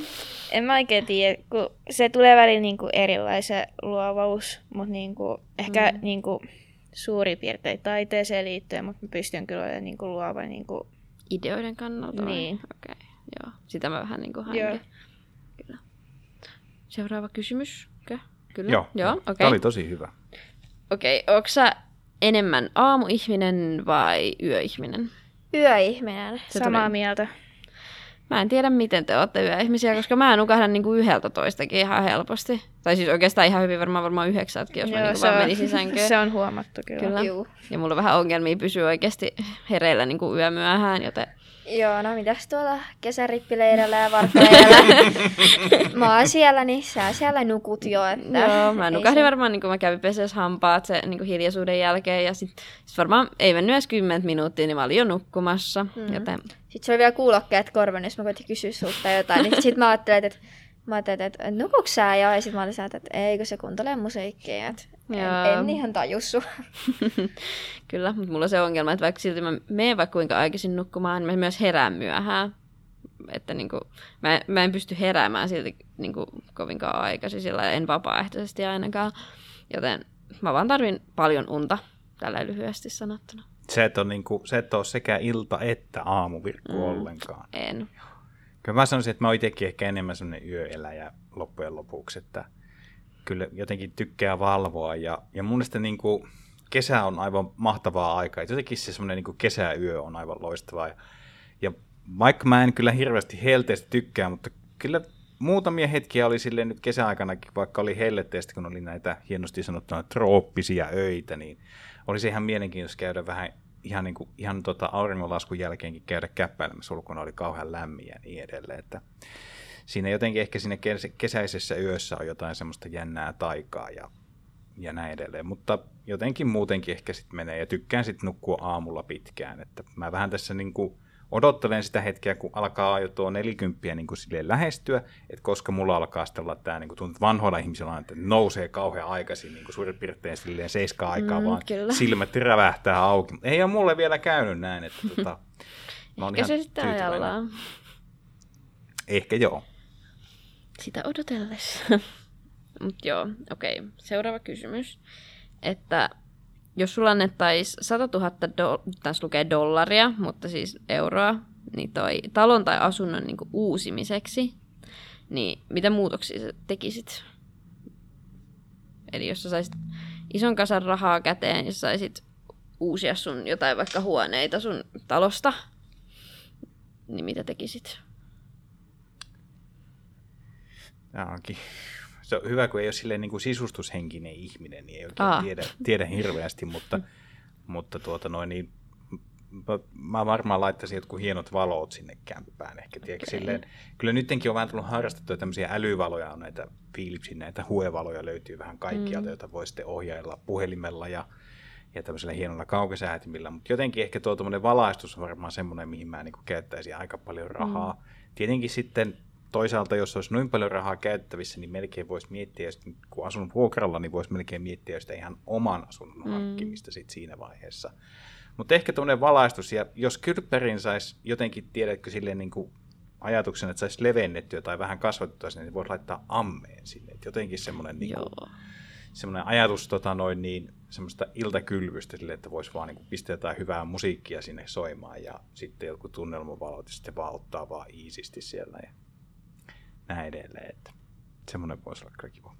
En mä oikein tiedä, kun se tulee välillä niinku erilaisen luovuus, mutta niinku, ehkä mm. niinku suurin piirtein taiteeseen liittyen, mutta mä pystyn kyllä olemaan niinku luova. Niinku... Ideoiden kannalta? Niin. Okei, okay, joo. Sitä mä vähän niinku hain. Kyllä. Seuraava kysymys. Okay. Kyllä. Joo, joo okay. Tämä oli tosi hyvä. Okei, okay, ootko sä enemmän aamuihminen vai yöihminen? Yöihminen, se samaa tulee... mieltä. Mä en tiedä, miten te ootte yöihmisiä, koska mä en nukahda niinku yhdeltä toistakin ihan helposti. Tai siis oikeastaan ihan hyvin varmaan varmaan yhdeksältäkin, jos joo, mä niinku vaan menisin sänkyyn. Se on huomattu kyllä. Kyllä. Ja mulla on vähän ongelmia pysyä oikeasti hereillä niinku yömyöhään, joten Joo, no mitäs tuolla kesärippileirillä ja vartaleirillä? Mä oon siellä, niin sä siellä nukut jo. Että joo, mä nukahdin se... varmaan, niin kun mä kävin peses hampaat se niin hiljaisuuden jälkeen. Ja sit, sit varmaan ei mennyt edes kymmentä minuuttia, niin mä olin jo nukkumassa. Mm-hmm. Joten... Sitten se oli vielä kuulokkeet korvan, jos mä koitin kysyä sulta jotain. Niin sit mä ajattelin, että mä ajattelin, että nukuks sä jo? Ja sit mä ajattelin, että eikö se kuuntelee musiikkia. En, en ihan tajussu. Kyllä, mutta mulla on se ongelma, että vaikka silti mä menen vaikka kuinka aikaisin nukkumaan, niin mä myös herään myöhään. Että niinku, mä, mä en pysty heräämään silti niinku, kovinkaan aikaisin, sillä en vapaaehtoisesti ainakaan. Joten mä vaan tarvin paljon unta, tällä lyhyesti sanottuna. Se et ole niinku, sekä ilta- että aamuvirkku mm, ollenkaan. En. Kyllä mä sanoisin, että mä oon itsekin ehkä enemmän semmoinen yöeläjä loppujen lopuksi, että kyllä jotenkin tykkää valvoa ja, ja mun mielestä niin kuin kesä on aivan mahtavaa aikaa. Jotenkin se semmoinen niin kuin kesäyö on aivan loistavaa. Ja, ja vaikka mä en kyllä hirveästi helteistä tykkää, mutta kyllä muutamia hetkiä oli silleen nyt kesäaikanakin, vaikka oli helteistä, kun oli näitä hienosti sanottuna trooppisia öitä, niin oli se ihan mielenkiintoista käydä vähän ihan, niin kuin, ihan tota auringonlaskun jälkeenkin käydä käppäilemässä ulkona, oli kauhean lämmin ja niin edelleen. Että siinä jotenkin ehkä siinä kesäisessä yössä on jotain semmoista jännää taikaa ja, ja näin edelleen, mutta jotenkin muutenkin ehkä sitten menee ja tykkään sitten nukkua aamulla pitkään, että mä vähän tässä niin kuin odottelen sitä hetkeä, kun alkaa jo tuo nelikymppiä niin kuin silleen lähestyä, että koska mulla alkaa sitten olla tämä niin kuin tuntut vanhoilla ihmisillä, että nousee kauhean aikaisin niin kuin suurin piirtein silleen seiskaan aikaa, mm, vaan kyllä. Silmät rävähtää auki. Ei ole mulle vielä käynyt näin, että tota, mä oon ihan tyytyväinen. Ajallaan. Ehkä joo. Sitä odotellessa. Mutta joo, okei. Okay. Seuraava kysymys. Että jos sulla annettaisiin satatuhatta, do- tässä lukee dollaria, mutta siis euroa, niin toi talon tai asunnon niinku uusimiseksi, niin mitä muutoksia sä tekisit? Eli jos sä saisit ison kasan rahaa käteen ja saisit uusia sun jotain vaikka huoneita sun talosta, niin mitä tekisit? Onkin. Se on hyvä, kun ei ole silleen niin kuin sisustushenkinen ihminen, niin ei oikein ah. tiedä, tiedä hirveästi, mutta, mutta tuota noin, niin mä, mä varmaan laittaisin jotkut hienot valot sinne kämppään ehkä. Okay. Silleen, kyllä nyttenkin on vähän tullut harrastettua tämmöisiä älyvaloja, on näitä Philipsin, näitä huevaloja löytyy vähän kaikkialta, mm. joita voi sitten ohjailla puhelimella ja, ja tämmöisellä hienolla kaukosäätimillä, mutta jotenkin ehkä tuo tuommoinen valaistus on varmaan semmoinen, mihin mä niin kuin käyttäisin aika paljon rahaa. Mm. Tietenkin sitten toisaalta, jos olisi noin paljon rahaa käyttävissä, niin melkein voisi miettiä, kun asun vuokralla, niin voisi melkein miettiä sitä ihan oman asunnon mm. hankkimista sit siinä vaiheessa. Mutta ehkä tuommoinen valaistus, ja jos kylppärin saisi jotenkin, tiedätkö, silleen niin kuin ajatuksena, että saisi levennettyä tai vähän kasvatettua sinne, niin voisi laittaa ammeen sinne. Et jotenkin semmoinen niin ajatus tota noin, niin, semmoista iltakylvystä, silleen, että voisi vaan niin kuin pistää jotain hyvää musiikkia sinne soimaan, ja sitten jotkut tunnelmavalot, ja sitten vaan ottaa vaan iisisti siellä. Ja näin edelleen, että semmoinen voisi olla kyllä kiva.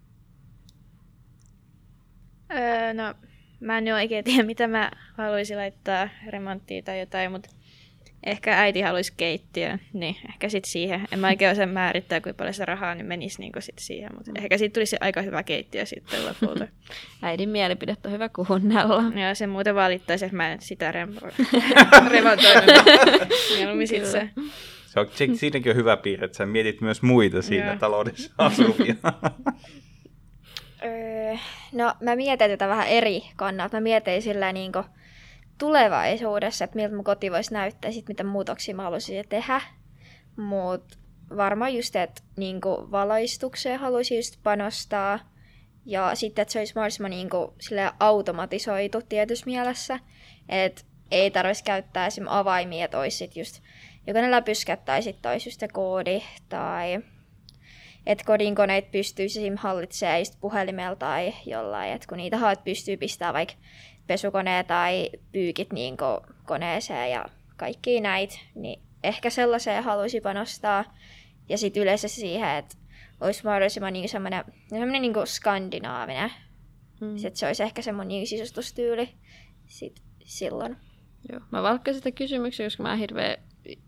Öö, no, mä en oikein tiedä, mitä mä haluaisin laittaa remonttiin tai jotain, mutta ehkä äiti haluaisi keittiön, niin ehkä sitten siihen. En mä oikein osaa määrittää, kuinka paljon se rahaa niin menisi niin sitten siihen, mutta mm. ehkä siitä tulisi aika hyvä keittiö sitten lopulta. Äidin mielipidettä on hyvä kuunnella. Joo, se muuten valittaisi, että mä en sitä rem- remontoinut. Mieluummin sitten se. Siinäkin on hyvä piirre, että sä mietit myös muita siinä joo. taloudessa asuvia. No, mä mietin tätä vähän eri kannalta. Mä mietin sillä niin kuin tulevaisuudessa, että miltä mun koti voisi näyttää, sit mitä muutoksia mä haluaisin tehdä. Mut varmaan just, että niin kuin valaistukseen haluaisin just panostaa. Ja sitten, että se olisi mahdollisimman niin kuin automatisoitu tietyssä mielessä. Että ei tarvitsisi käyttää esimerkiksi avaimia, että olisi sit just jokainen läpyskä tai sitten olisi just se koodi, tai että kodin koneet pystyisi esimerkiksi hallitsemaan just puhelimella tai jollain, että kun niitä haet pystyy pistämään vaikka pesukoneen tai pyykit niin koneeseen ja kaikki näitä, niin ehkä sellaiseen haluaisin panostaa. Ja sitten yleensä siihen, että olisi mahdollisimman niin semmoinen, semmoinen niin skandinaavinen, hmm. että se olisi ehkä semmoinen niin sisustustyyli sit silloin. Joo. Mä valkkaan sitä kysymyksiä, koska mä hirveän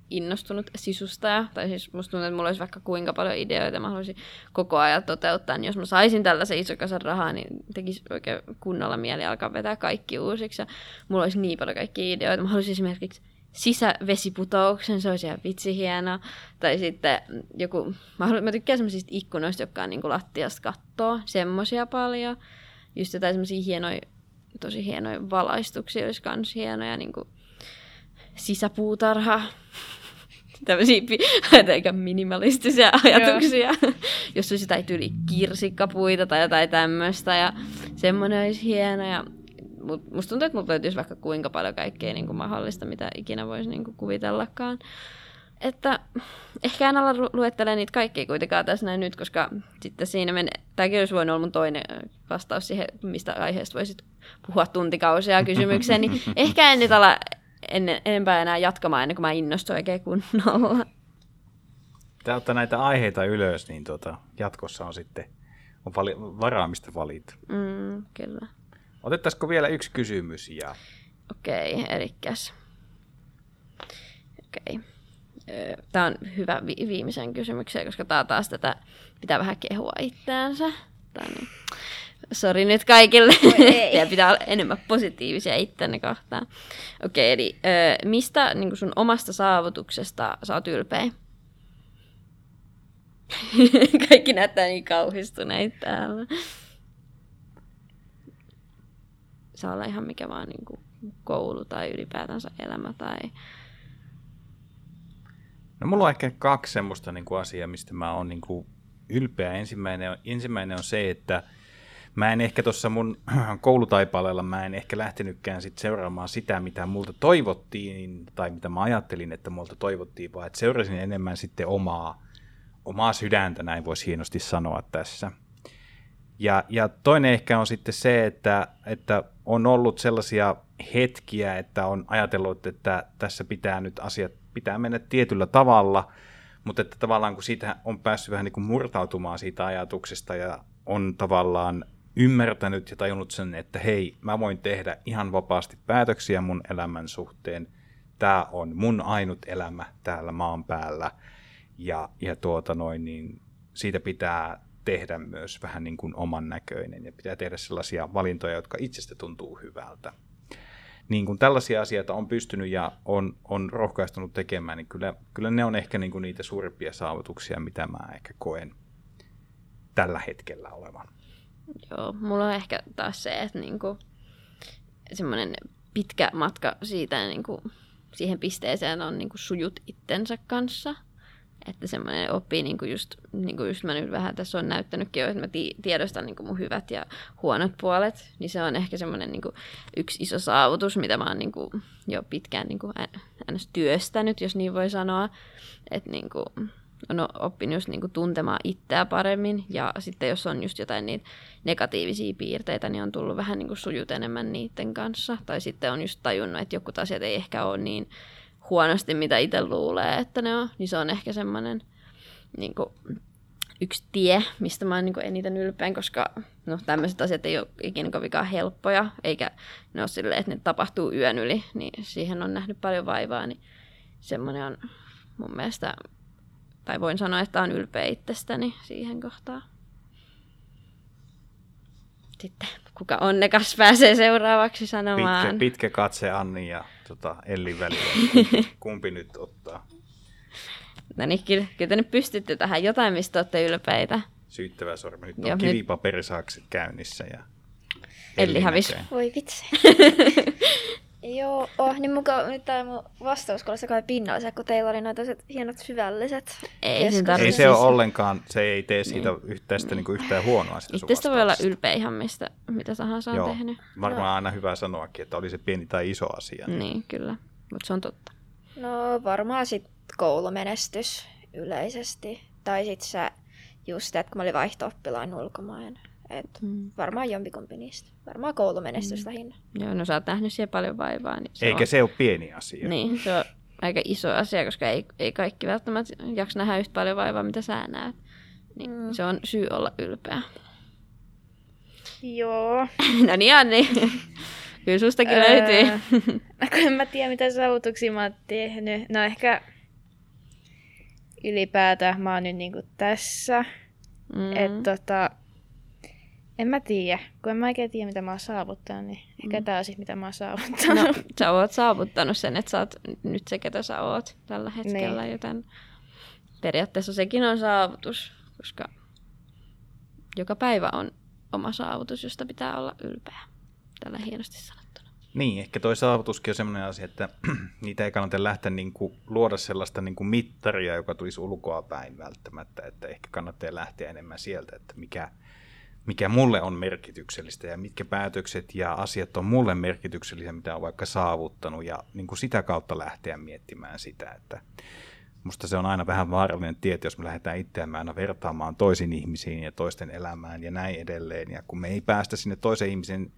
innostunut sisustaja, tai siis musta tuntuu, että mulla olisi vaikka kuinka paljon ideoita, mä haluaisin koko ajan toteuttaa, niin jos mä saisin tällaisen ison kasan rahaa, niin tekisi oikein kunnolla mieli alkaa vetää kaikki uusiksi, ja mulla olisi niin paljon kaikkia ideoita, mä haluaisin esimerkiksi sisävesiputouksen, se olisi ihan vitsi hieno. Tai sitten joku, mä, haluan, mä tykkään semmoisista ikkunoista, jotka on niin kuin lattiasta kattoo, semmoisia paljon. Just jotain semmoisia hienoja, tosi hienoja valaistuksia olisi kans hienoja, niin kuin sisäpuutarha. Tämmöisiä aika minimalistisia ajatuksia. Joo. Jos olisi jotain tyyli kirsikkapuita tai jotain tämmöistä ja semmoinen olisi hieno. Ja musta tuntuu, että multa löytyisi vaikka kuinka paljon kaikkea niin kuin mahdollista, mitä ikinä voisi niin kuin kuvitellakaan. Että ehkä en ala lu- luettele niitä kaikkia kuitenkaan tässä näin nyt, koska sitten siinä menee... Tämäkin olisi voinut olla mun toinen vastaus siihen, mistä aiheesta voisit puhua tuntikausia kysymykseen. Niin ehkä en nyt ala... En, enempää enää jatkamaan ennen kuin mä innostuin oikein kunnolla. Tää ottaa näitä aiheita ylös, niin tuota, jatkossa on sitten on vali, varaa, mistä valita. Mm, kyllä. Otettaisiko vielä yksi kysymys? Ja... Okei, okay, elikkäs. Okei. Okay. Tää on hyvä vi- viimeisen kysymykseen, koska tää taas tätä pitää vähän kehua itseänsä. Niin. Sori nyt kaikille. Ja pitää olla enemmän positiivisia ittenne kohtaan. Okei, eli ö, mistä niin sun omasta saavutuksesta sä oot ylpeä? Kaikki näyttää niin kauhistuneita täällä. Saa olla ihan mikä vaan niin kuin koulu tai ylipäätänsä elämä tai... No mulla on ehkä kaksi semmoista niin kuin asiaa, mistä mä oon niin kuin ylpeä. Ensimmäinen on, ensimmäinen on se, että mä en ehkä tuossa mun koulutaipaleella, mä en ehkä lähtenytkään sit seuraamaan sitä, mitä multa toivottiin, tai mitä mä ajattelin, että multa toivottiin, vaan että seurasin enemmän sitten omaa, omaa sydäntä, näin voisi hienosti sanoa tässä. Ja, ja toinen ehkä on sitten se, että, että on ollut sellaisia hetkiä, että on ajatellut, että tässä pitää nyt asiat, pitää mennä tietyllä tavalla, mutta että tavallaan kun siitä on päässyt vähän niin kuin murtautumaan siitä ajatuksesta ja on tavallaan ymmärtänyt ja tajunnut sen, että hei, mä voin tehdä ihan vapaasti päätöksiä mun elämän suhteen. Tää on mun ainut elämä täällä maan päällä ja, ja tuota noin, niin siitä pitää tehdä myös vähän niin kuin oman näköinen ja pitää tehdä sellaisia valintoja, jotka itsestä tuntuu hyvältä. Niin kun tällaisia asioita on pystynyt ja on, on rohkaistunut tekemään, niin kyllä, kyllä ne on ehkä niin kuin niitä suurimpia saavutuksia, mitä mä ehkä koen tällä hetkellä olevan. Joo, mulla on ehkä taas se, että niinku, semmoinen pitkä matka siitä niinku, siihen pisteeseen on niinku, sujut itsensä kanssa. Että semmoinen oppii, niinku just, niinku just mä nyt vähän tässä on näyttänytkin jo, että mä ti- tiedostan niinku, mun hyvät ja huonot puolet. Niin se on ehkä semmoinen niinku, yksi iso saavutus, mitä mä oon niinku, jo pitkään niinku, äänes työstänyt, jos niin voi sanoa. Että niinku... on oppinut just niinku tuntemaan itseä paremmin ja sitten jos on just jotain niitä negatiivisia piirteitä, niin on tullut vähän niinku sujut enemmän niiden kanssa. Tai sitten on just tajunnut, että jotkut asiat ei ehkä ole niin huonosti, mitä itse luulee, että ne on. Niin se on ehkä semmoinen niinku yksi tie, mistä mä oon niinku eniten ylpeän, koska no, tämmöiset asiat ei ole ikinä kovinkaan helppoja, eikä ne ole silleen, että ne tapahtuu yön yli, niin siihen on nähnyt paljon vaivaa, niin semmoinen on mun mielestä... Tai voin sanoa, että on ylpeä itsestäni siihen kohtaan. Sitten kuka onnekas pääsee seuraavaksi sanomaan. Pitkä, pitkä katse Anni ja tota, Ellin välillä. Kumpi, kumpi nyt ottaa? No niin, kyllä, kyllä te nyt pystytte tähän jotain, mistä olette ylpeitä. Syyttävä sormi. Nyt on kivipaperisakset käynnissä. Ja Elli hävisi. Voi vitsi. Joo, oh, niin muka, nyt tämä mun vastauskoulussa kai pinnalliset, kun teillä oli noita hienot syvälliset. Ei, ei se ole ollenkaan, se ei tee siitä niin. Yhtästä, niin kuin yhtään huonoa sitä sun vastauksesta. Voi olla ylpeä ihan mistä, mitä tahansa on tehnyt. Varmaan no. Aina hyvä sanoakin, että oli se pieni tai iso asia. Niin, niin kyllä, mutta se on totta. No varmaan sitten koulumenestys yleisesti. Tai sitten se just, että kun mä olin vaihto-oppilaan ulkomaan. Et mm. Varmaan jompikumpi niistä. Varmaan koulumenestys lähinnä. Mm. Joo, no sä oot nähnyt siellä paljon vaivaa. Niin se Eikä on... se ole pieni asia. Niin, se on aika iso asia, koska ei, ei kaikki välttämättä jaksa nähdä yhtä paljon vaivaa, mitä sä näet. Niin mm. Se on syy olla ylpeä. Joo. No niin, Anni. Kyllä sustakin öö... löytyy. No kun en mä tiedä, mitä saavutuksia mä oon tehnyt. No ehkä ylipäätään mä oon nyt niinku tässä. Mm. Että tota... En mä tiedä, kun en mä oikein tiedä, mitä mä oon saavuttanut, niin mm. ehkä tää on siis, mitä mä oon saavuttanut. No, sä oot saavuttanut sen, että sä oot nyt se, ketä sä oot tällä hetkellä, niin. Joten periaatteessa sekin on saavutus, koska joka päivä on oma saavutus, josta pitää olla ylpeä, tällä hienosti sanottuna. Niin, ehkä toi saavutuskin on sellainen asia, että niitä ei kannata lähteä niinku luoda sellaista niinku mittaria, joka tulisi ulkoa päin välttämättä, että ehkä kannattaa lähteä enemmän sieltä, että mikä... mikä mulle on merkityksellistä ja mitkä päätökset ja asiat on mulle merkityksellisiä, mitä on vaikka saavuttanut ja niin kuin sitä kautta lähteä miettimään sitä, että musta se on aina vähän vaarallinen tieto, jos me lähdetään itseämme aina vertaamaan toisiin ihmisiin ja toisten elämään ja näin edelleen ja kun me ei päästä sinne toisen ihmisen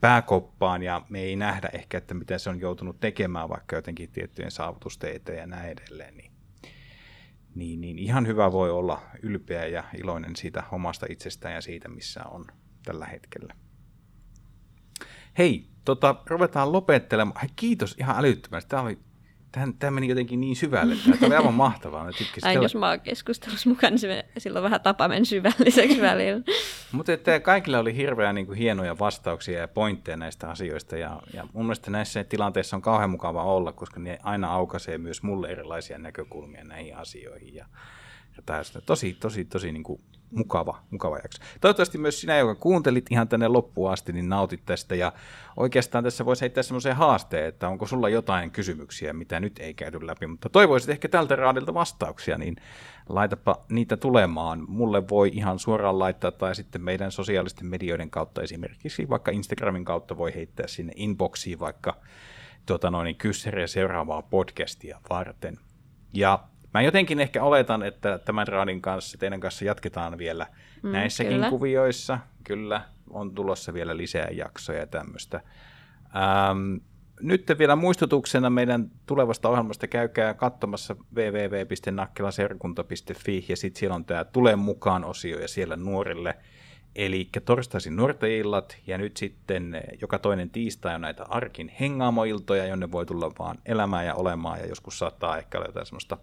pääkoppaan ja me ei nähdä ehkä, että mitä se on joutunut tekemään vaikka jotenkin tiettyjen saavutusten eteen ja näin edelleen, niin Niin, niin ihan hyvä voi olla ylpeä ja iloinen siitä omasta itsestään ja siitä, missä on tällä hetkellä. Hei, tota, ruvetaan lopettelemaan. Hei, kiitos ihan älyttömästi. Tämä, oli, tähän, tämä meni jotenkin niin syvälle. Tämä oli aivan mahtavaa. Aina jos mä oon keskustelussa mukana, niin se silloin vähän tapa meni syvälliseksi välillä. Mutta kaikilla oli hirveän niin kuin hienoja vastauksia ja pointteja näistä asioista. Ja, ja mun mielestä näissä tilanteissa on kauhean mukava olla, koska ne aina aukaisee myös mulle erilaisia näkökulmia näihin asioihin. Ja, ja tämä on tosi, tosi, tosi niin kuin mukava, mukava jakso. Toivottavasti myös sinä, joka kuuntelit ihan tänne loppuun asti, niin nautit tästä. Ja oikeastaan tässä voisi heittää semmoiseen haasteen, että onko sulla jotain kysymyksiä, mitä nyt ei käyty läpi. Mutta toivoisit ehkä tältä raadilta vastauksia, niin laitapa niitä tulemaan. Mulle voi ihan suoraan laittaa tai sitten meidän sosiaalisten medioiden kautta esimerkiksi vaikka Instagramin kautta voi heittää sinne inboxiin vaikka tuota noin, kyssäriä seuraavaa podcastia varten. Ja mä jotenkin ehkä oletan, että tämän raadin kanssa, teidän kanssa jatketaan vielä mm, näissäkin kyllä. kuvioissa. Kyllä, on tulossa vielä lisää jaksoja ja tämmöistä. Ähm, nyt vielä muistutuksena meidän tulevasta ohjelmasta käykää katsomassa double-u double-u double-u piste nakkilan seurakunta piste fi ja sitten siellä on tämä Tule mukaan -osio ja siellä nuorille. Eli torstaisin nuorten illat ja nyt sitten joka toinen tiistai on näitä arkin hengaamoiltoja, jonne voi tulla vaan elämää ja olemaan ja joskus saattaa ehkä olla jotain semmoista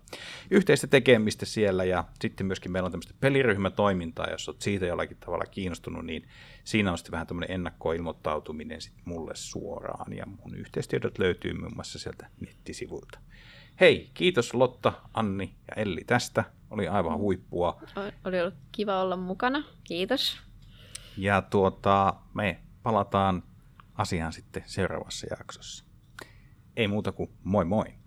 yhteistä tekemistä siellä ja sitten myöskin meillä on tämmöistä peliryhmätoimintaa, jos olet siitä jollakin tavalla kiinnostunut, niin siinä on sitten vähän tämmöinen ennakkoilmoittautuminen sitten mulle suoraan ja mun yhteistyöt löytyy muun muassa sieltä nettisivuilta. Hei, kiitos Lotta, Anni ja Elli tästä, oli aivan huippua. Oli ollut kiva olla mukana, kiitos. Ja tuota, me palataan asiaan sitten seuraavassa jaksossa. Ei muuta kuin moi moi!